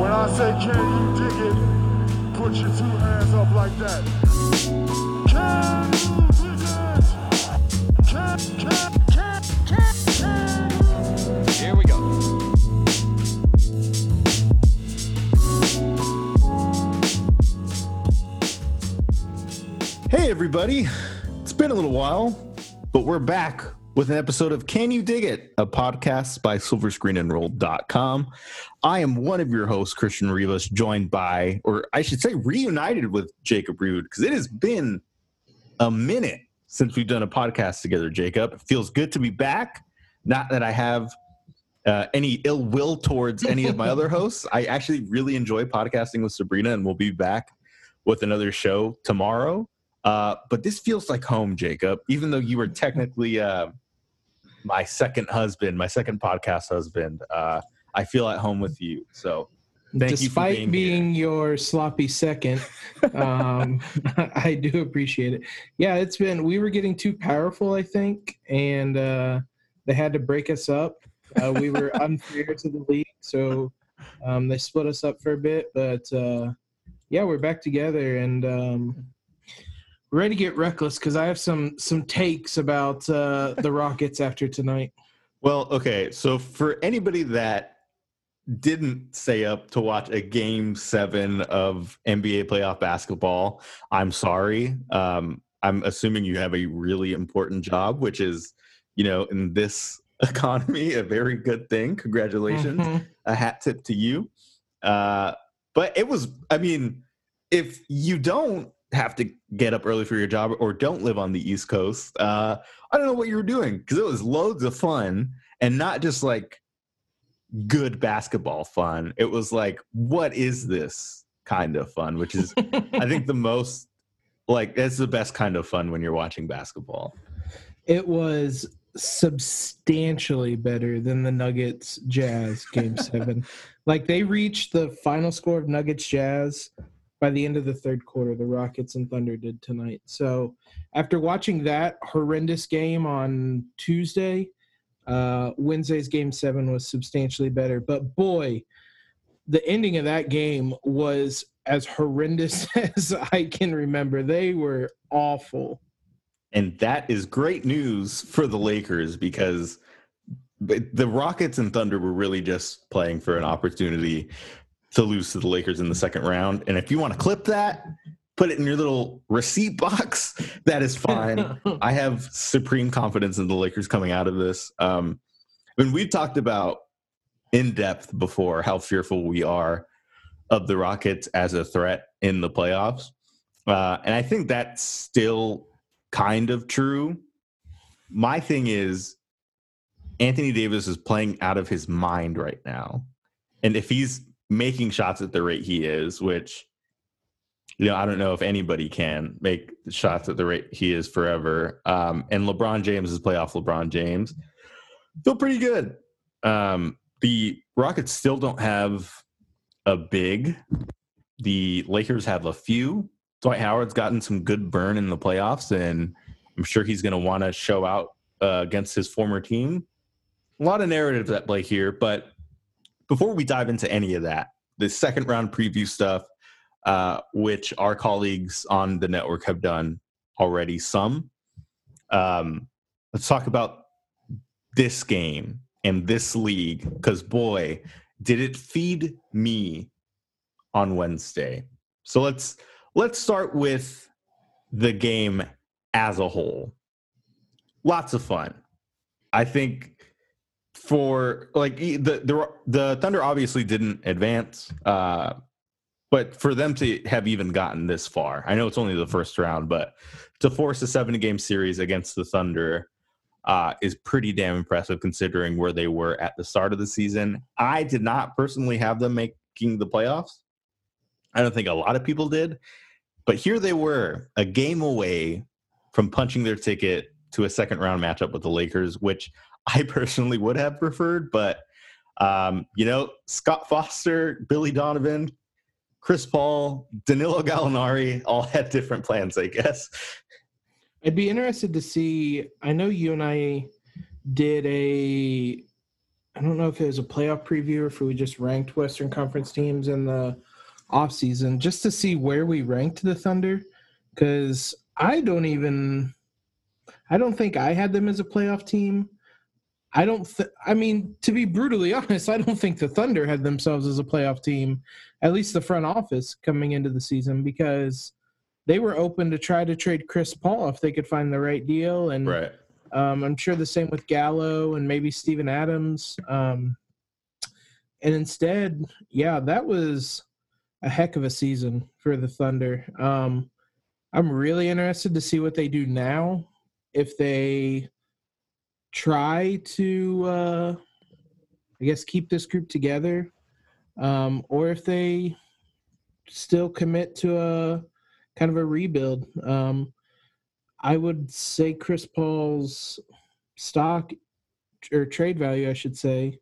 When I say can you dig it, put your two hands up like that. Can you dig it? Can. Here we go. Hey everybody, it's been a little while, but we're back with an episode of Can You Dig It, a podcast by silverscreenenrolled.com. I am one of your hosts, Christian Rivas, joined by, or I should say reunited with Jacob Rude, because it has been a minute since we've done a podcast together, Jacob. It feels good to be back. Not that I have any ill will towards any of my other hosts. I actually really enjoy podcasting with Sabrina, and we'll be back with another show tomorrow. But this feels like home, Jacob, even though you were technically my second husband, my second podcast husband. I feel at home with you. So thank Despite you for being here. Your sloppy second, I do appreciate it. Yeah, it's been, we were getting too powerful, I think, and they had to break us up. We were unfair to the league, so they split us up for a bit. But yeah, we're back together and ready to get reckless because I have some takes about the Rockets after tonight. Well, okay, so for anybody that didn't stay up to watch a Game 7 of NBA playoff basketball, I'm sorry. I'm assuming you have a really important job, which is, you know, in this economy, a very good thing. Congratulations. Mm-hmm. A hat tip to you. But it was, I mean, if you don't have to get up early for your job or don't live on the East Coast, I don't know what you were doing, because it was loads of fun, and not just like good basketball fun. It was like, what is this kind of fun? Which is, I think, the most, like, that's the best kind of fun when you're watching basketball. It was substantially better than the Nuggets Jazz Game 7. Like, they reached the final score of Nuggets Jazz by the end of the third quarter. The Rockets and Thunder did tonight. So after watching that horrendous game on Tuesday, Wednesday's Game 7 was substantially better. But, boy, the ending of that game was as horrendous as I can remember. They were awful. And that is great news for the Lakers, because the Rockets and Thunder were really just playing for an opportunity to lose to the Lakers in the second round. And if you want to clip that, put it in your little receipt box, that is fine. I have supreme confidence in the Lakers coming out of this. I mean, we've talked about in depth before how fearful we are of the Rockets as a threat in the playoffs. And I think that's still kind of true. My thing is, Anthony Davis is playing out of his mind right now. And if he's making shots at the rate he is, which, you know, I don't know if anybody can make shots at the rate he is forever. And LeBron James is playoff LeBron James. Feel pretty good. The Rockets still don't have a big. The Lakers have a few. Dwight Howard's gotten some good burn in the playoffs, and I'm sure he's going to want to show out against his former team. A lot of narratives at play here, but before we dive into any of that, the second round preview stuff, which our colleagues on the network have done already some, let's talk about this game and this league, because, boy, did it feed me on Wednesday. So let's start with the game as a whole. Lots of fun. I think for, like, the Thunder obviously didn't advance, but for them to have even gotten this far, I know it's only the first round, but to force a 7-game series against the Thunder is pretty damn impressive considering where they were at the start of the season. I did not personally have them making the playoffs. I don't think a lot of people did, but here they were, a game away from punching their ticket to a second round matchup with the Lakers, which I personally would have preferred, but, you know, Scott Foster, Billy Donovan, Chris Paul, Danilo Gallinari all had different plans, I guess. I'd be interested to see, I know you and I did a I don't know if it was a playoff preview or if we just ranked Western Conference teams in the offseason just to see where we ranked the Thunder, because I don't think I had them as a playoff team. I mean, to be brutally honest, I don't think the Thunder had themselves as a playoff team, at least the front office coming into the season, because they were open to try to trade Chris Paul if they could find the right deal. And right. I'm sure the same with Gallo and maybe Steven Adams. And instead, yeah, that was a heck of a season for the Thunder. I'm really interested to see what they do now, if they try to, keep this group together, or if they still commit to a kind of a rebuild. I would say Chris Paul's stock or trade value, I should say,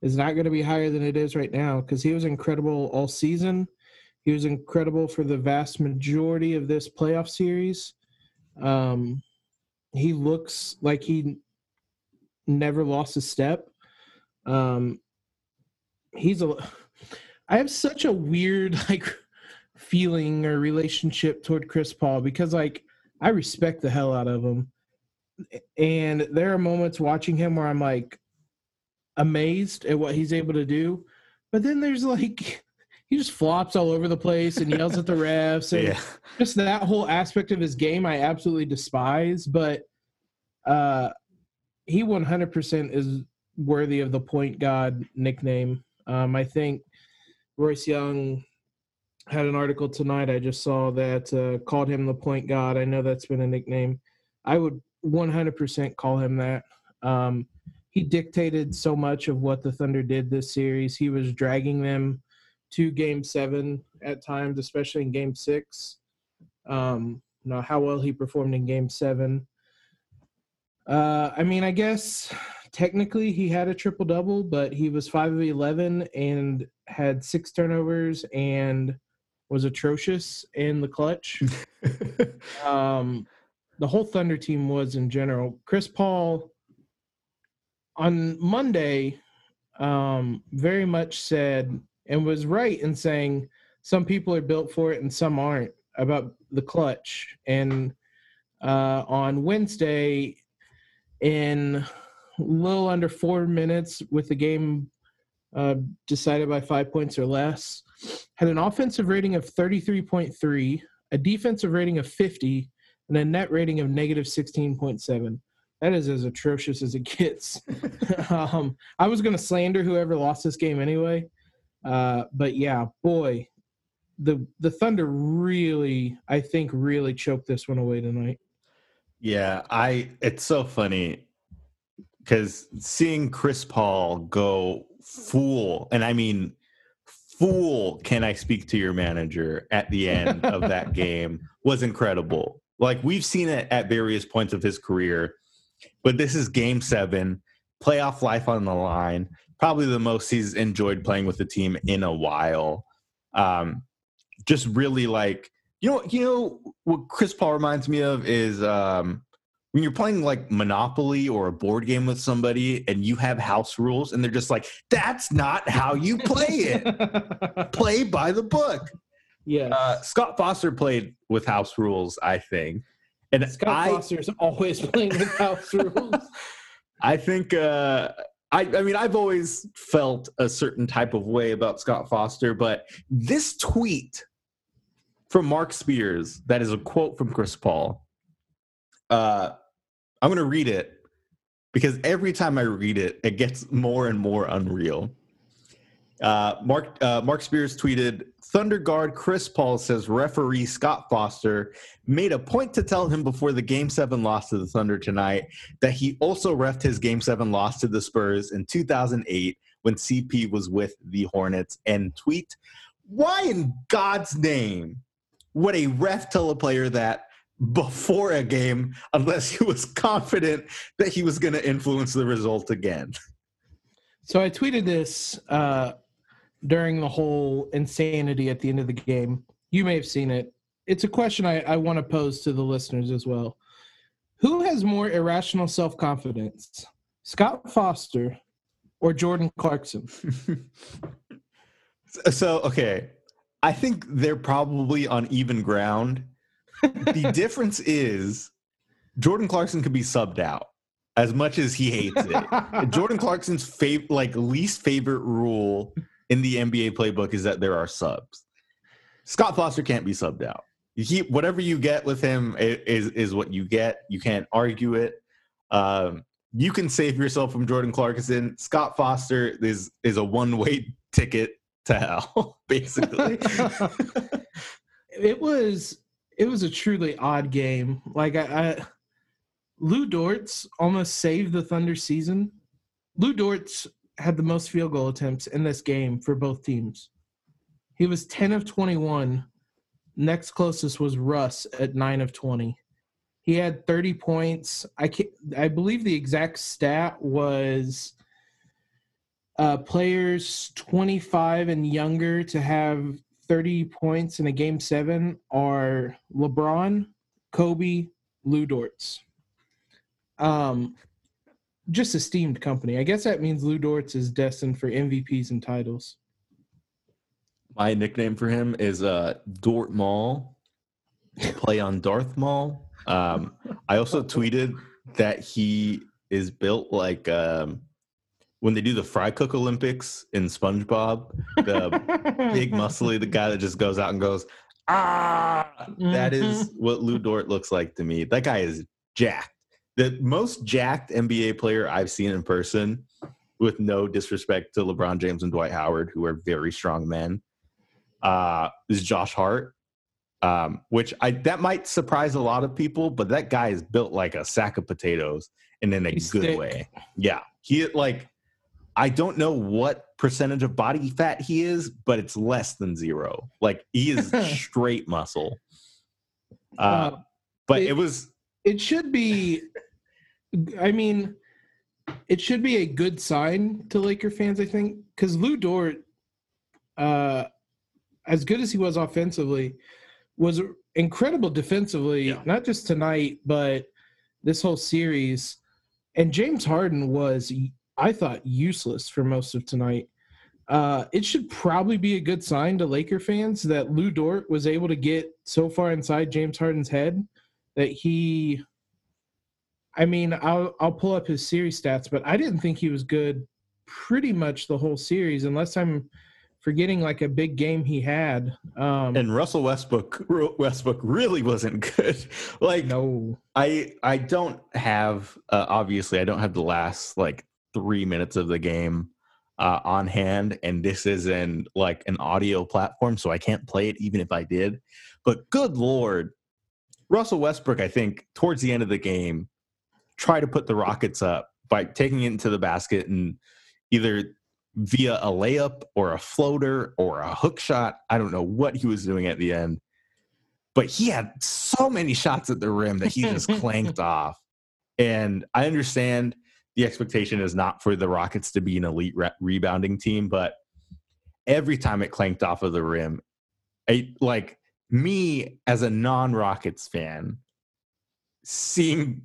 is not going to be higher than it is right now, because he was incredible all season. He was incredible for the vast majority of this playoff series. He looks like he never lost a step. I have such a weird feeling or relationship toward Chris Paul, because I respect the hell out of him. And there are moments watching him where I'm amazed at what he's able to do. But then there's he just flops all over the place and yells at the refs. And just that whole aspect of his game I absolutely despise. But he 100% is worthy of the point god nickname. I think Royce Young had an article tonight I just saw that called him the point god. I know that's been a nickname. I would 100% call him that. He dictated so much of what the Thunder did this series. He was dragging them to Game 7 at times, especially in Game 6. How well he performed in Game 7. I guess technically he had a triple-double, but he was 5 of 11 and had 6 turnovers and was atrocious in the clutch. The whole Thunder team was in general. Chris Paul on Monday very much said and was right in saying some people are built for it and some aren't, about the clutch. And on Wednesday, in a little under 4 minutes with the game decided by 5 points or less, had an offensive rating of 33.3, a defensive rating of 50, and a net rating of negative 16.7. That is as atrocious as it gets. I was going to slander whoever lost this game anyway. The Thunder really choked this one away tonight. Yeah, it's so funny because seeing Chris Paul go fool, and I mean fool, can I speak to your manager at the end of that game, was incredible. We've seen it at various points of his career, but this is Game 7, playoff life on the line, probably the most he's enjoyed playing with the team in a while. Just really you know what Chris Paul reminds me of is when you're playing Monopoly or a board game with somebody and you have house rules and they're just that's not how you play it. Play by the book. Yeah. Scott Foster played with house rules, I think. And Scott Foster's always playing with house rules. I think I've always felt a certain type of way about Scott Foster, but this tweet from Mark Spears that is a quote from Chris Paul, I'm going to read it because every time I read it, it gets more and more unreal. Mark Spears tweeted, "Thunder guard Chris Paul says referee Scott Foster made a point to tell him before the Game 7 loss to the Thunder tonight that he also reffed his Game 7 loss to the Spurs in 2008 when CP was with the Hornets." End tweet. Why in God's name would a ref tell a player that before a game unless he was confident that he was going to influence the result again? So I tweeted this during the whole insanity at the end of the game. You may have seen it. It's a question I want to pose to the listeners as well. Who has more irrational self-confidence, Scott Foster or Jordan Clarkson. So, okay. I think they're probably on even ground. The difference is Jordan Clarkson could be subbed out as much as he hates it. Jordan Clarkson's least favorite rule in the NBA playbook is that there are subs. Scott Foster can't be subbed out. Whatever you get with him is what you get. You can't argue it. You can save yourself from Jordan Clarkson. Scott Foster is a one-way ticket to hell, basically. It was a truly odd game. Like Lu Dort's almost saved the Thunder season. Lu Dort's had the most field goal attempts in this game for both teams. He was 10 of 21. Next closest was Russ at 9 of 20. He had 30 points. I believe the exact stat was players 25 and younger to have 30 points in a Game 7 are LeBron, Kobe, Lu Dortz. Just esteemed company. I guess that means Lu Dortz is destined for MVPs and titles. My nickname for him is Dort Mall, play on Darth Maul. I also tweeted that he is built like when they do the Fry Cook Olympics in SpongeBob, the big muscly, the guy that just goes out and goes, ah, that is what Lu Dort looks like to me. That guy is jacked. The most jacked NBA player I've seen in person, with no disrespect to LeBron James and Dwight Howard, who are very strong men, is Josh Hart, which that might surprise a lot of people, but that guy is built like a sack of potatoes, and in a good way. Yeah. He I don't know what percentage of body fat he is, but it's less than zero. Like, he is straight muscle. But it was... It should be... I mean... It should be a good sign to Laker fans, I think, because Lu Dort, as good as he was offensively, was incredible defensively, not just tonight, but this whole series. And James Harden was, I thought, useless for most of tonight. It should probably be a good sign to Laker fans that Lu Dort was able to get so far inside James Harden's head that he... I mean, I'll pull up his series stats, but I didn't think he was good pretty much the whole series, unless I'm forgetting a big game he had. And Russell Westbrook really wasn't good. No. I don't have obviously I don't have the last 3 minutes of the game on hand, and this is in an audio platform, so I can't play it even if I did. But good Lord, Russell Westbrook, I think towards the end of the game, try to put the Rockets up by taking it into the basket, and either via a layup or a floater or a hook shot. I don't know what he was doing at the end, but he had so many shots at the rim that he just clanked off. And I understand the expectation is not for the Rockets to be an elite rebounding team, but every time it clanked off of the rim, me as a non-Rockets fan, seeing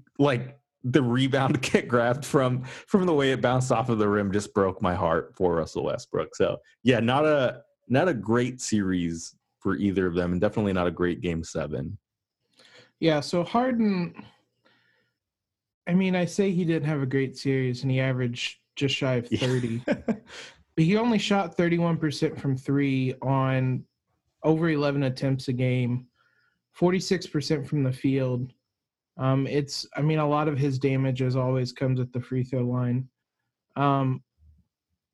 the rebound get grabbed from the way it bounced off of the rim just broke my heart for Russell Westbrook. So yeah, not a great series for either of them, and definitely not a great Game 7. Yeah. So Harden, I mean, I say he didn't have a great series, and he averaged just shy of 30, but he only shot 31% from three on over 11 attempts a game, 46% from the field. A lot of his damage, as always, comes at the free throw line.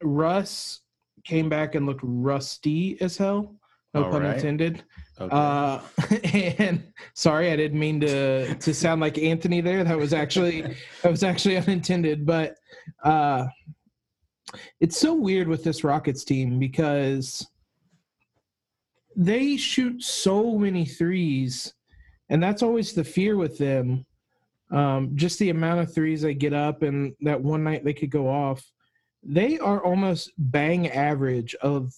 Russ came back and looked rusty as hell. No all pun right. intended. Okay. And sorry, I didn't mean to sound like Anthony there. That was actually unintended. But it's so weird with this Rockets team because they shoot so many threes. And that's always the fear with them, just the amount of threes they get up, and that one night they could go off. They are almost bang average of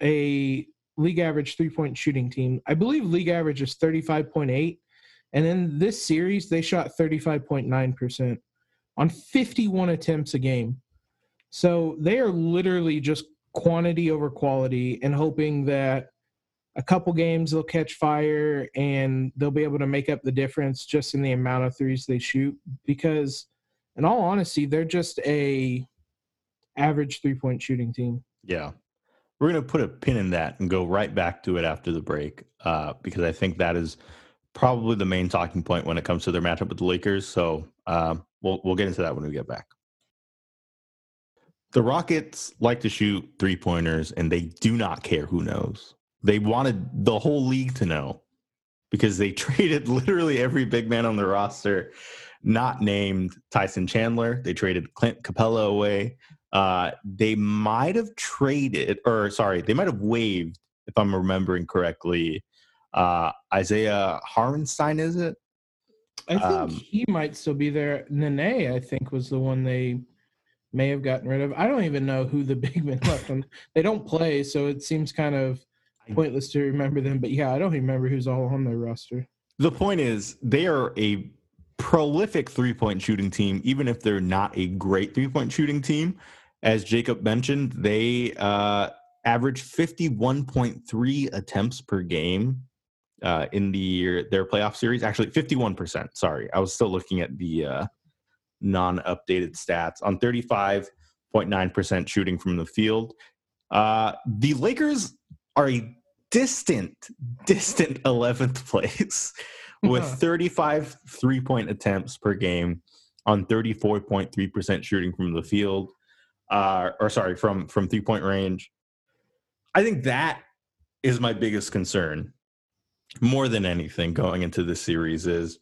a league average three-point shooting team. I believe league average is 35.8, and in this series they shot 35.9% on 51 attempts a game. So they are literally just quantity over quality and hoping that a couple games they'll catch fire and they'll be able to make up the difference just in the amount of threes they shoot, because in all honesty, they're just a average three-point shooting team. Yeah. We're going to put a pin in that and go right back to it after the break, because I think that is probably the main talking point when it comes to their matchup with the Lakers. So we'll get into that when we get back. The Rockets like to shoot three-pointers, and they do not care who knows. They wanted the whole league to know because they traded literally every big man on the roster not named Tyson Chandler. They traded Clint Capella away. They might have traded, or sorry, they might have waived, if I'm remembering correctly, Isaiah Hartenstein, is it? I think he might still be there. Nene, I think, was the one they may have gotten rid of. I don't even know who the big men left on. They don't play, so it seems kind of pointless to remember them. But, yeah, I don't remember who's all on their roster. The point is they are a prolific three-point shooting team, even if they're not a great three-point shooting team. As Jacob mentioned, they average 51.3 attempts per game in their playoff series. Actually, 51%. Sorry, I was still looking at the non-updated stats on 35.9% shooting from the field. The Lakers are a distant 11th place with 35 three-point attempts per game on 34.3% shooting from the field. From three-point range. I think that is my biggest concern more than anything going into this series is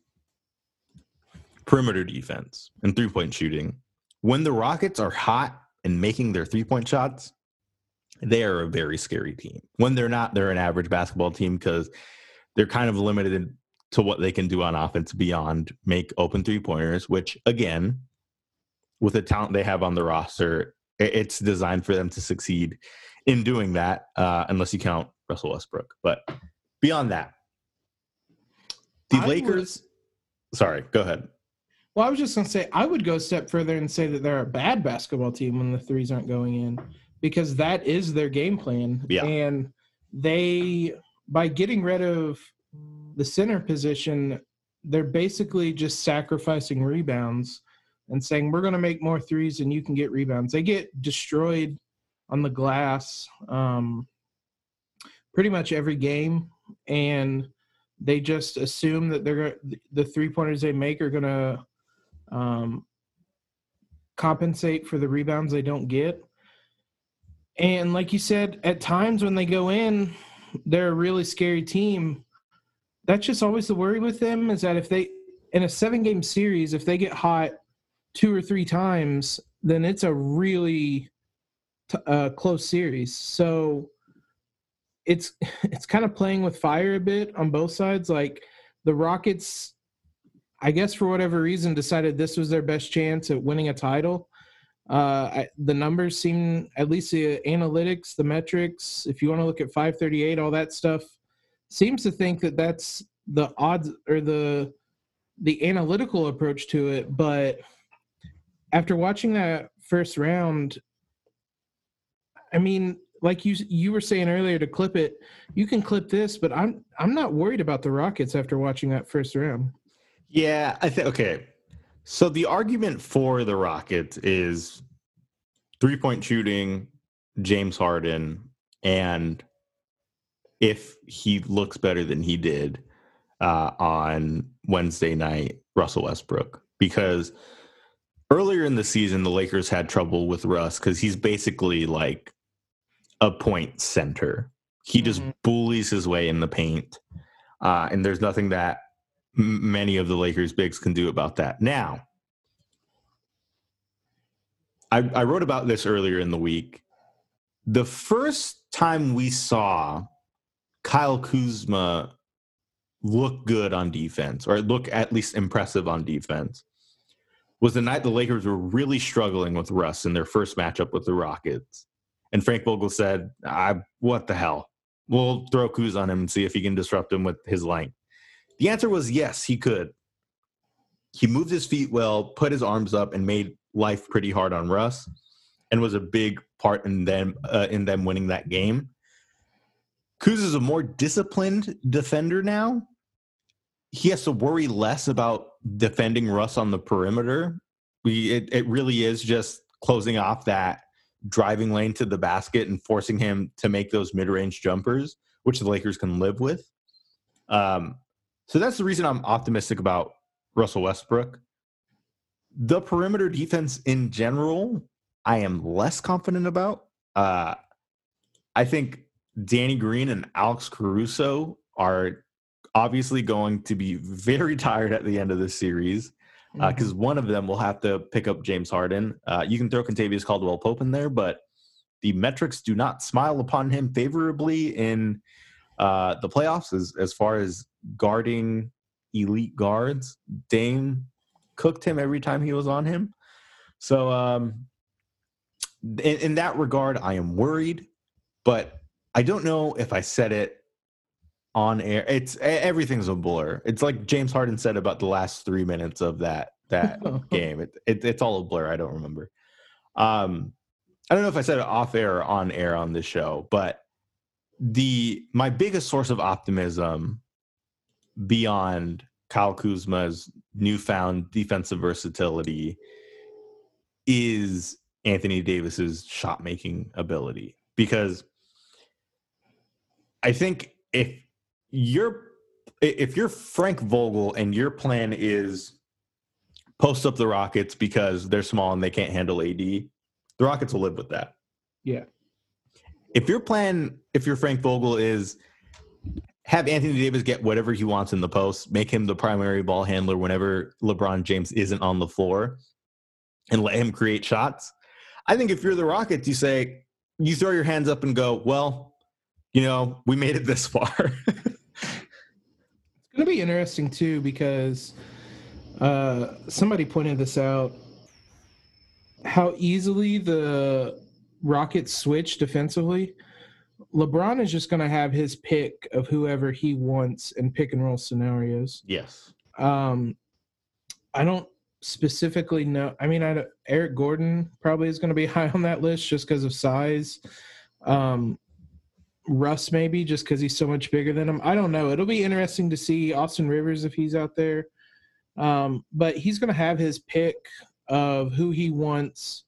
perimeter defense and three-point shooting. When the Rockets are hot and making their three-point shots, they are a very scary team. When they're not, they're an average basketball team because they're kind of limited to what they can do on offense beyond make open three-pointers, which, again, with the talent they have on the roster, it's designed for them to succeed in doing that, unless you count Russell Westbrook. But beyond that, sorry, go ahead. Well, I was just going to say, I would go a step further and say that they're a bad basketball team when the threes aren't going in, because that is their game plan. Yeah. And they, by getting rid of the center position, they're basically just sacrificing rebounds and saying, we're going to make more threes and you can get rebounds. They get destroyed on the glass pretty much every game, and they just assume that the three-pointers they make are going to compensate for the rebounds they don't get. And like you said, at times when they go in, they're a really scary team. That's just always the worry with them, is that if they – in a seven-game series, if they get hot two or three times, then it's a really close series. So it's kind of playing with fire a bit on both sides. Like the Rockets, I guess for whatever reason, decided this was their best chance at winning a title. The numbers seem – at least the analytics, the metrics, if you want to look at 538, all that stuff, seems to think that that's the odds or the analytical approach to it. But after watching that first round, I mean, like you were saying earlier to clip it, you can clip this, but I'm not worried about the Rockets after watching that first round. Yeah, I think, okay. So the argument for the Rockets is three-point shooting, James Harden, and if he looks better than he did on Wednesday night, Russell Westbrook. Because earlier in the season, the Lakers had trouble with Russ because he's basically like a point center. He just bullies his way in the paint. And there's nothing that many of the Lakers bigs can do about that. Now, I wrote about this earlier in the week. The first time we saw Kyle Kuzma look good on defense, or look at least impressive on defense, was the night the Lakers were really struggling with Russ in their first matchup with the Rockets. And Frank Vogel said, what the hell? We'll throw Kuz on him and see if he can disrupt him with his length. The answer was yes, he could. He moved his feet well, put his arms up, and made life pretty hard on Russ. and was a big part in them winning that game. Kuz is a more disciplined defender now. He has to worry less about defending Russ on the perimeter. It really is just closing off that driving lane to the basket and forcing him to make those mid-range jumpers, which the Lakers can live with. So that's the reason I'm optimistic about Russell Westbrook. The perimeter defense in general, I am less confident about. I think Danny Green and Alex Caruso are obviously going to be very tired at the end of this series because one of them will have to pick up James Harden. You can throw Contavious Caldwell-Pope in there, but the metrics do not smile upon him favorably in the playoffs as far as guarding elite guards. Dame cooked him every time he was on him. So in that regard, I am worried, but I don't know if I said it on air. It's everything's a blur. It's like James Harden said about the last 3 minutes of that game. It's all a blur. I don't remember. I don't know if I said it off air or on air on this show, but my biggest source of optimism beyond Kyle Kuzma's newfound defensive versatility is Anthony Davis's shot-making ability. Because I think if you're Frank Vogel and your plan is post up the Rockets because they're small and they can't handle AD, the Rockets will live with that. Yeah. If your Frank Vogel is have Anthony Davis get whatever he wants in the post, make him the primary ball handler whenever LeBron James isn't on the floor, and let him create shots. I think if you're the Rockets, you throw your hands up and go, well, we made it this far. It's going to be interesting too, because somebody pointed this out, how easily the Rockets switch defensively. LeBron is just going to have his pick of whoever he wants in pick and roll scenarios. Yes. I don't specifically know. I mean, Eric Gordon probably is going to be high on that list just because of size. Russ maybe just because he's so much bigger than him. I don't know. It'll be interesting to see Austin Rivers if he's out there. But he's going to have his pick of who he wants,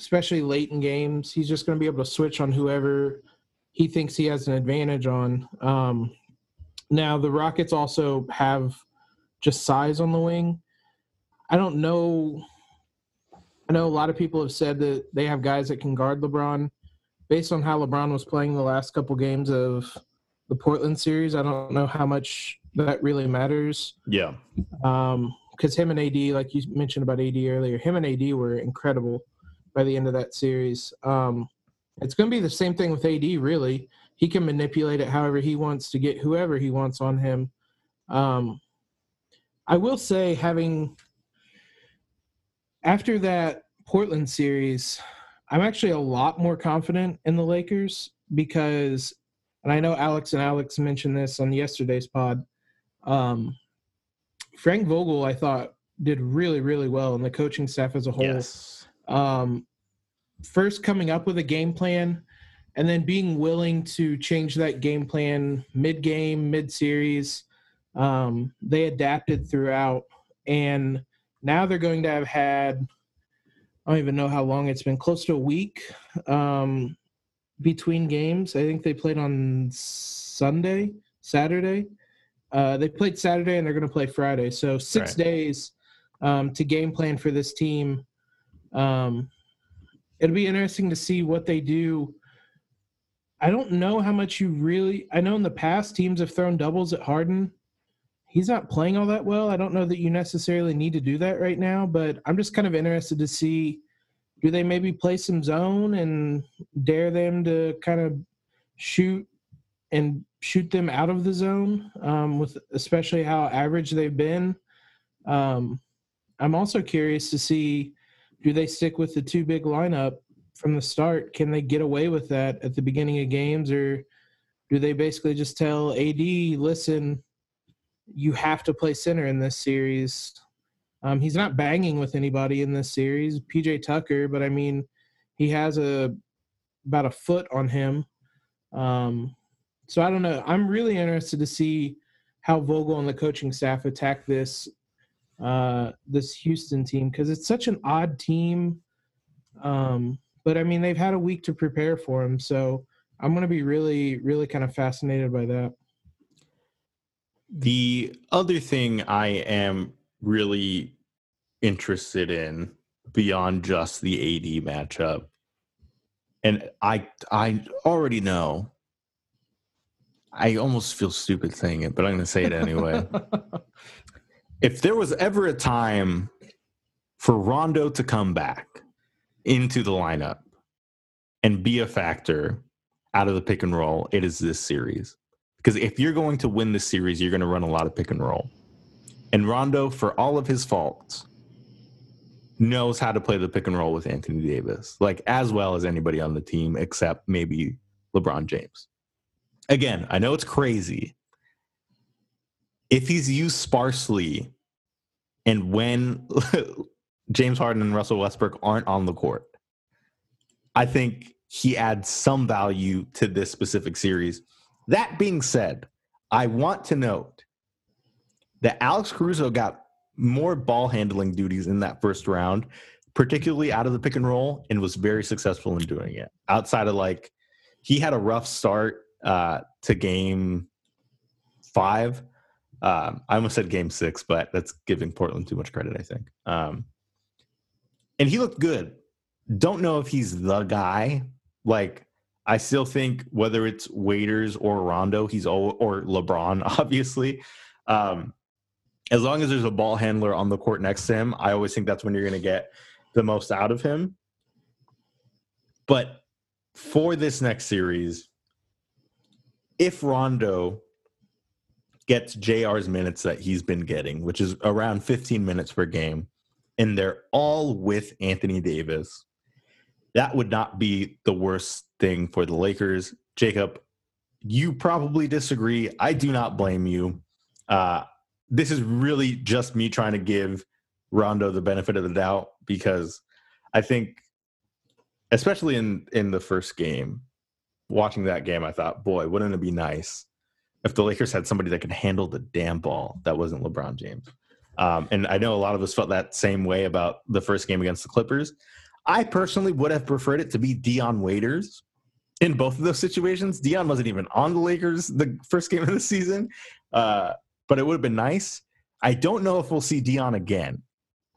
especially late in games. He's just going to be able to switch on whoever he thinks he has an advantage on. Now, the Rockets also have just size on the wing. I don't know. I know a lot of people have said that they have guys that can guard LeBron. Based on how LeBron was playing the last couple games of the Portland series, I don't know how much that really matters. Yeah. Because him and AD, like you mentioned about AD earlier, him and AD were incredible by the end of that series. It's going to be the same thing with AD, really. He can manipulate it however he wants to get whoever he wants on him. I will say, after that Portland series, I'm actually a lot more confident in the Lakers because, and I know Alex and Alex mentioned this on yesterday's pod, Frank Vogel, I thought, did really, really well, and the coaching staff as a whole. Yes. First coming up with a game plan and then being willing to change that game plan mid-game, mid-series. They adapted throughout, and now they're going to have had – I don't even know how long it's been, close to a week between games. I think they played on Saturday. They played Saturday, and they're going to play Friday. So six days to game plan for this team. It'll be interesting to see what they do. I don't know how much I know in the past teams have thrown doubles at Harden. He's not playing all that well. I don't know that you necessarily need to do that right now, but I'm just kind of interested to see, do they maybe play some zone and dare them to kind of shoot them out of the zone, with especially how average they've been. I'm also curious to see, do they stick with the two big lineup from the start? Can they get away with that at the beginning of games, or do they basically just tell AD, listen, you have to play center in this series. He's not banging with anybody in this series. PJ Tucker, but I mean, he has about a foot on him. So I don't know. I'm really interested to see how Vogel and the coaching staff attack this Houston team, because it's such an odd team. But I mean, they've had a week to prepare for him, so I'm going to be really, really kind of fascinated by that. The other thing I am really interested in beyond just the AD matchup, and I already know, I almost feel stupid saying it, but I'm going to say it anyway. If there was ever a time for Rondo to come back into the lineup and be a factor out of the pick and roll, it is this series. Because if you're going to win this series, you're going to run a lot of pick and roll. And Rondo, for all of his faults, knows how to play the pick and roll with Anthony Davis, like as well as anybody on the team except maybe LeBron James. Again, I know it's crazy. If he's used sparsely and when James Harden and Russell Westbrook aren't on the court, I think he adds some value to this specific series. That being said, I want to note that Alex Caruso got more ball handling duties in that first round, particularly out of the pick and roll, and was very successful in doing it. Outside of he had a rough start to game 5. I almost said game 6, but that's giving Portland too much credit, I think. And he looked good. Don't know if he's the guy. I still think whether it's Waiters or Rondo, or LeBron, obviously. As long as there's a ball handler on the court next to him, I always think that's when you're going to get the most out of him. But for this next series, if Rondo gets JR's minutes that he's been getting, which is around 15 minutes per game, and they're all with Anthony Davis, that would not be the worst thing for the Lakers. Jacob, you probably disagree. I do not blame you. This is really just me trying to give Rondo the benefit of the doubt, because I think, especially in the first game, watching that game, I thought, boy, wouldn't it be nice if the Lakers had somebody that could handle the damn ball that wasn't LeBron James. And I know a lot of us felt that same way about the first game against the Clippers. I personally would have preferred it to be Dion Waiters in both of those situations. Dion wasn't even on the Lakers the first game of the season, but it would have been nice. I don't know if we'll see Dion again.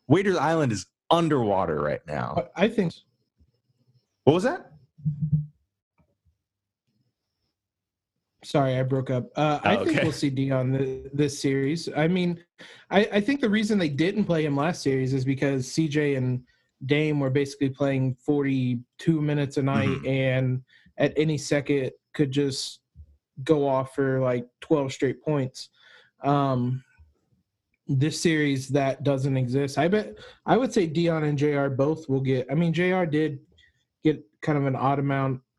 Waiters Island is underwater right now. I think. What was that? Sorry, I broke up. I think we'll see Dion this series. I mean, I think the reason they didn't play him last series is because CJ and Dame were basically playing 42 minutes a night, and at any second could just go off for 12 straight points. This series, that doesn't exist. I would say Dion and JR both will get. I mean, JR did get kind of an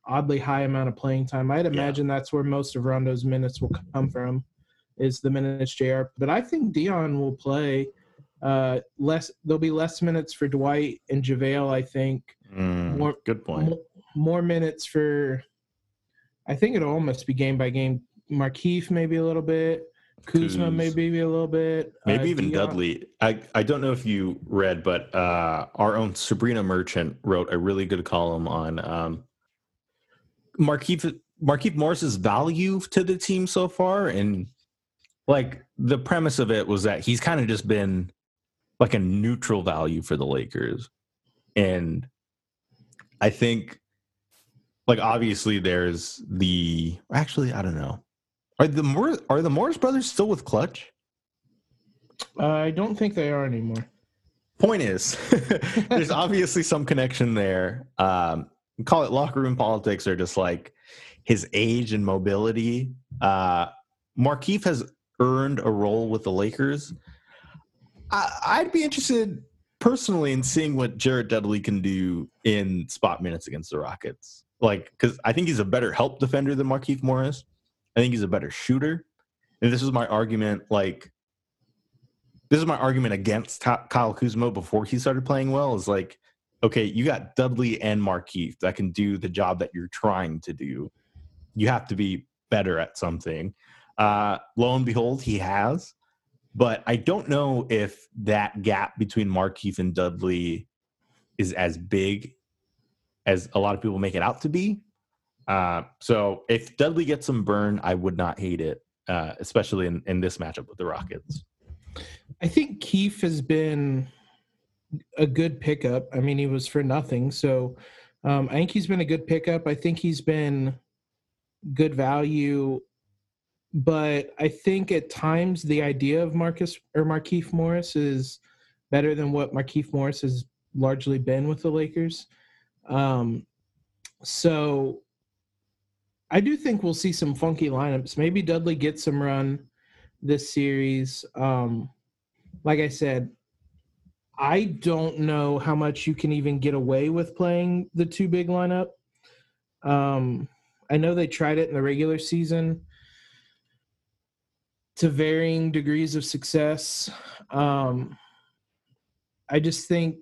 oddly high amount of playing time. I'd imagine that's where most of Rondo's minutes will come from, is the minutes JR. But I think Dion will play less. There'll be less minutes for Dwight and JaVale, I think. Good point. More minutes for, I think it'll almost be game by game. Markieff maybe a little bit. Kuzma maybe a little bit. Maybe even Dion. Dudley. I don't know if you read, but our own Sabrina Merchant wrote a really good column on Markieff Morris's value to the team so far, and the premise of it was that he's kind of just been a neutral value for the Lakers. And I think obviously there's I don't know. Are the Morris brothers still with Clutch? I don't think they are anymore. Point is, there's obviously some connection there. Call it locker room politics, or just his age and mobility. Markieff has earned a role with the Lakers. I'd be interested personally in seeing what Jared Dudley can do in spot minutes against the Rockets. Because I think he's a better help defender than Markieff Morris. I think he's a better shooter. And this is my argument, this is my argument against Kyle Kuzma before he started playing well, is like, okay, you got Dudley and Markieff that can do the job that you're trying to do. You have to be better at something. Lo and behold, he has. But I don't know if that gap between Markieff and Dudley is as big as a lot of people make it out to be. So if Dudley gets some burn, I would not hate it, especially in this matchup with the Rockets. I think Keefe has been a good pickup. I mean, he was for nothing. So I think he's been a good pickup. I think he's been good value. But I think at times the idea of Markieff Morris is better than what Markieff Morris has largely been with the Lakers. So I do think we'll see some funky lineups. Maybe Dudley gets some run this series. Like I said, I don't know how much you can even get away with playing the two big lineup. I know they tried it in the regular season to varying degrees of success. I just think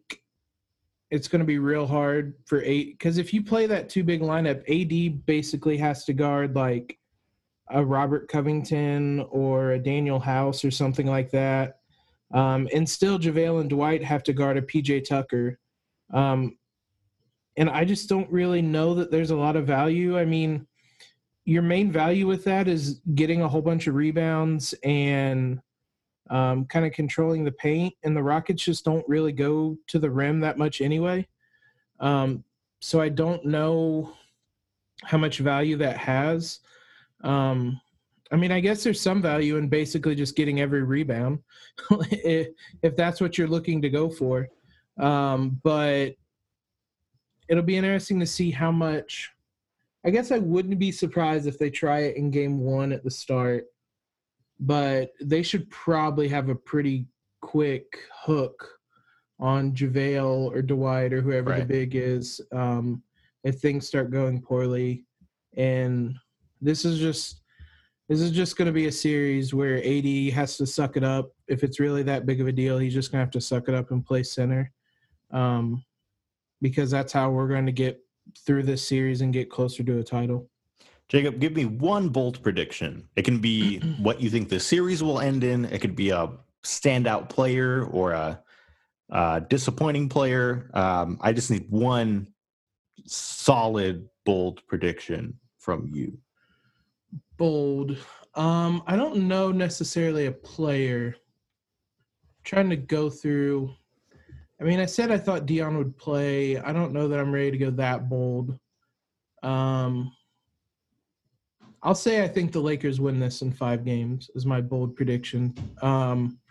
it's going to be real hard for eight, because if you play that two big lineup, AD basically has to guard like a Robert Covington or a Daniel House or something like that. And still JaVale and Dwight have to guard a PJ Tucker. And I just don't really know that there's a lot of value. I mean, your main value with that is getting a whole bunch of rebounds and kind of controlling the paint, and the Rockets just don't really go to the rim that much anyway. So I don't know how much value that has. I mean, I guess there's some value in basically just getting every rebound if that's what you're looking to go for. But it'll be interesting to see how much. I guess I wouldn't be surprised if they try it in game one at the start, but they should probably have a pretty quick hook on JaVale or Dwight or whoever the big is if things start going poorly. And this is just going to be a series where AD has to suck it up. If it's really that big of a deal, he's just going to have to suck it up and play center, because that's how we're going to get through this series and get closer to a title. Jacob, give me one bold prediction. It can be what you think the series will end in. It could be a standout player or a disappointing player. I just need one solid bold prediction from you. Bold. I don't know necessarily a player. I'm trying to go through. I mean, I said I thought Dion would play. I don't know that I'm ready to go that bold. I'll say I think the Lakers win this in 5 games is my bold prediction. Maybe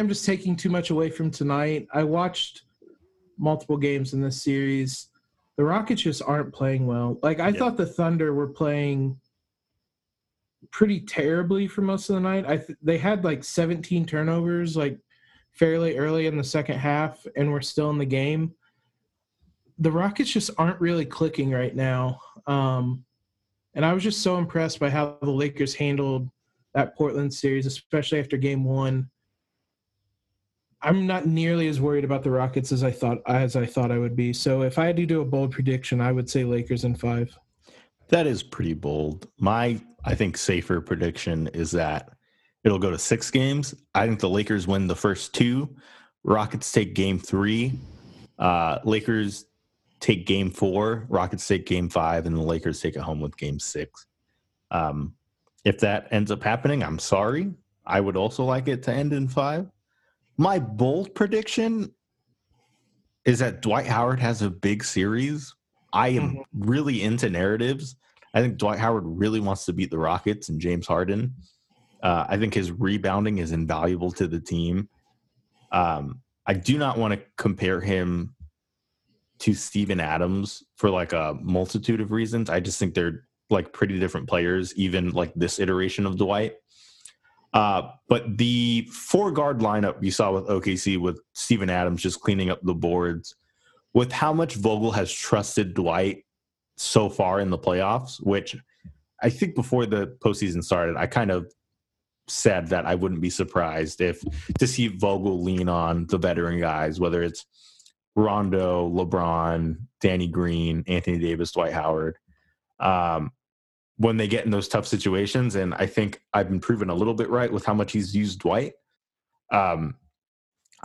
I'm just taking too much away from tonight. I watched multiple games in this series. The Rockets just aren't playing well. Like, I thought the Thunder were playing pretty terribly for most of the night. They had like 17 turnovers, like, fairly early in the second half, and we're still in the game. The Rockets just aren't really clicking right now. And I was just so impressed by how the Lakers handled that Portland series, especially after game one. I'm not nearly as worried about the Rockets as I thought I would be. So if I had to do a bold prediction, I would say Lakers in 5. That is pretty bold. My, I think, safer prediction is that it'll go to 6 games. I think the Lakers win the first 2. Rockets take game 3. Lakers take game 4. Rockets take game 5. And the Lakers take it home with game 6. If that ends up happening, I'm sorry. I would also like it to end in 5. My bold prediction is that Dwight Howard has a big series. I am really into narratives. I think Dwight Howard really wants to beat the Rockets and James Harden. I think his rebounding is invaluable to the team. I do not want to compare him to Steven Adams for like a multitude of reasons. I just think they're like pretty different players, even like this iteration of Dwight. But the 4-guard lineup you saw with OKC with Steven Adams just cleaning up the boards, with how much Vogel has trusted Dwight so far in the playoffs, which I think before the postseason started, I kind of said that I wouldn't be surprised if to see Vogel lean on the veteran guys, whether it's Rondo, LeBron, Danny Green, Anthony Davis, Dwight Howard, when they get in those tough situations. And I think I've been proven a little bit right with how much he's used Dwight.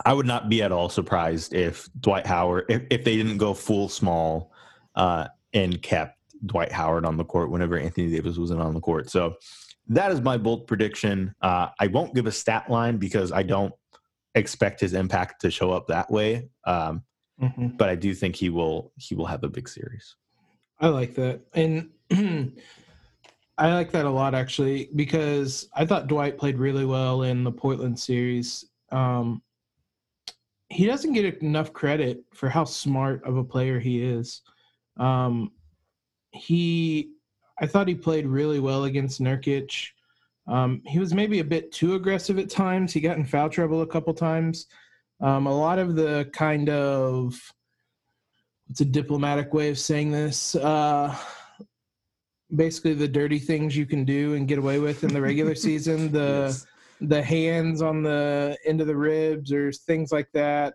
I would not be at all surprised if Dwight Howard, if they didn't go full small and kept Dwight Howard on the court whenever Anthony Davis wasn't on the court. So that is my bold prediction. I won't give a stat line because I don't expect his impact to show up that way. But I do think he will have a big series. I like that. And I like that a lot, actually, because I thought Dwight played really well in the Portland series. He doesn't get enough credit for how smart of a player he is. I thought he played really well against Nurkic. He was maybe a bit too aggressive at times. He got in foul trouble a couple times. A lot of the kind of, it's a diplomatic way of saying this, basically the dirty things you can do and get away with in the regular season, the hands on the end of the ribs or things like that,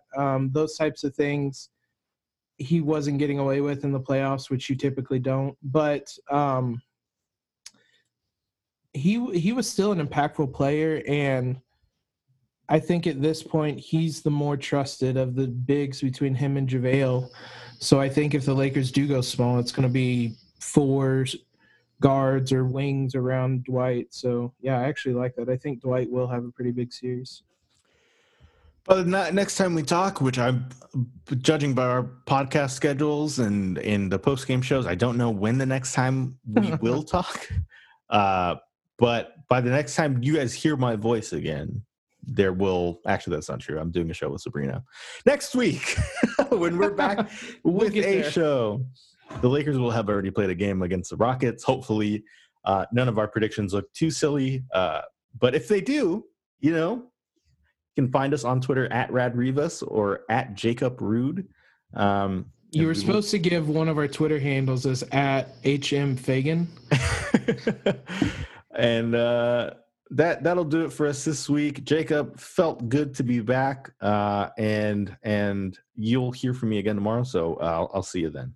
those types of things he wasn't getting away with in the playoffs, which you typically don't. But he was still an impactful player, and I think at this point he's the more trusted of the bigs between him and JaVale. So I think if the Lakers do go small, it's going to be four guards or wings around Dwight. So, yeah, I actually like that. I think Dwight will have a pretty big series. Well, next time we talk, which I'm judging by our podcast schedules and in the post-game shows, I don't know when the next time we will talk. But by the next time you guys hear my voice again, there will – actually, that's not true. I'm doing a show with Sabrina. Next week when we're back with a show, the Lakers will have already played a game against the Rockets. Hopefully none of our predictions look too silly. But if they do, you know – can find us on Twitter at Rad Rivas or at Jacob Rude. You were supposed to give one of our Twitter handles as at HM Fagan. And that'll do it for us this week. Jacob, felt good to be back. And you'll hear from me again tomorrow. So I'll see you then.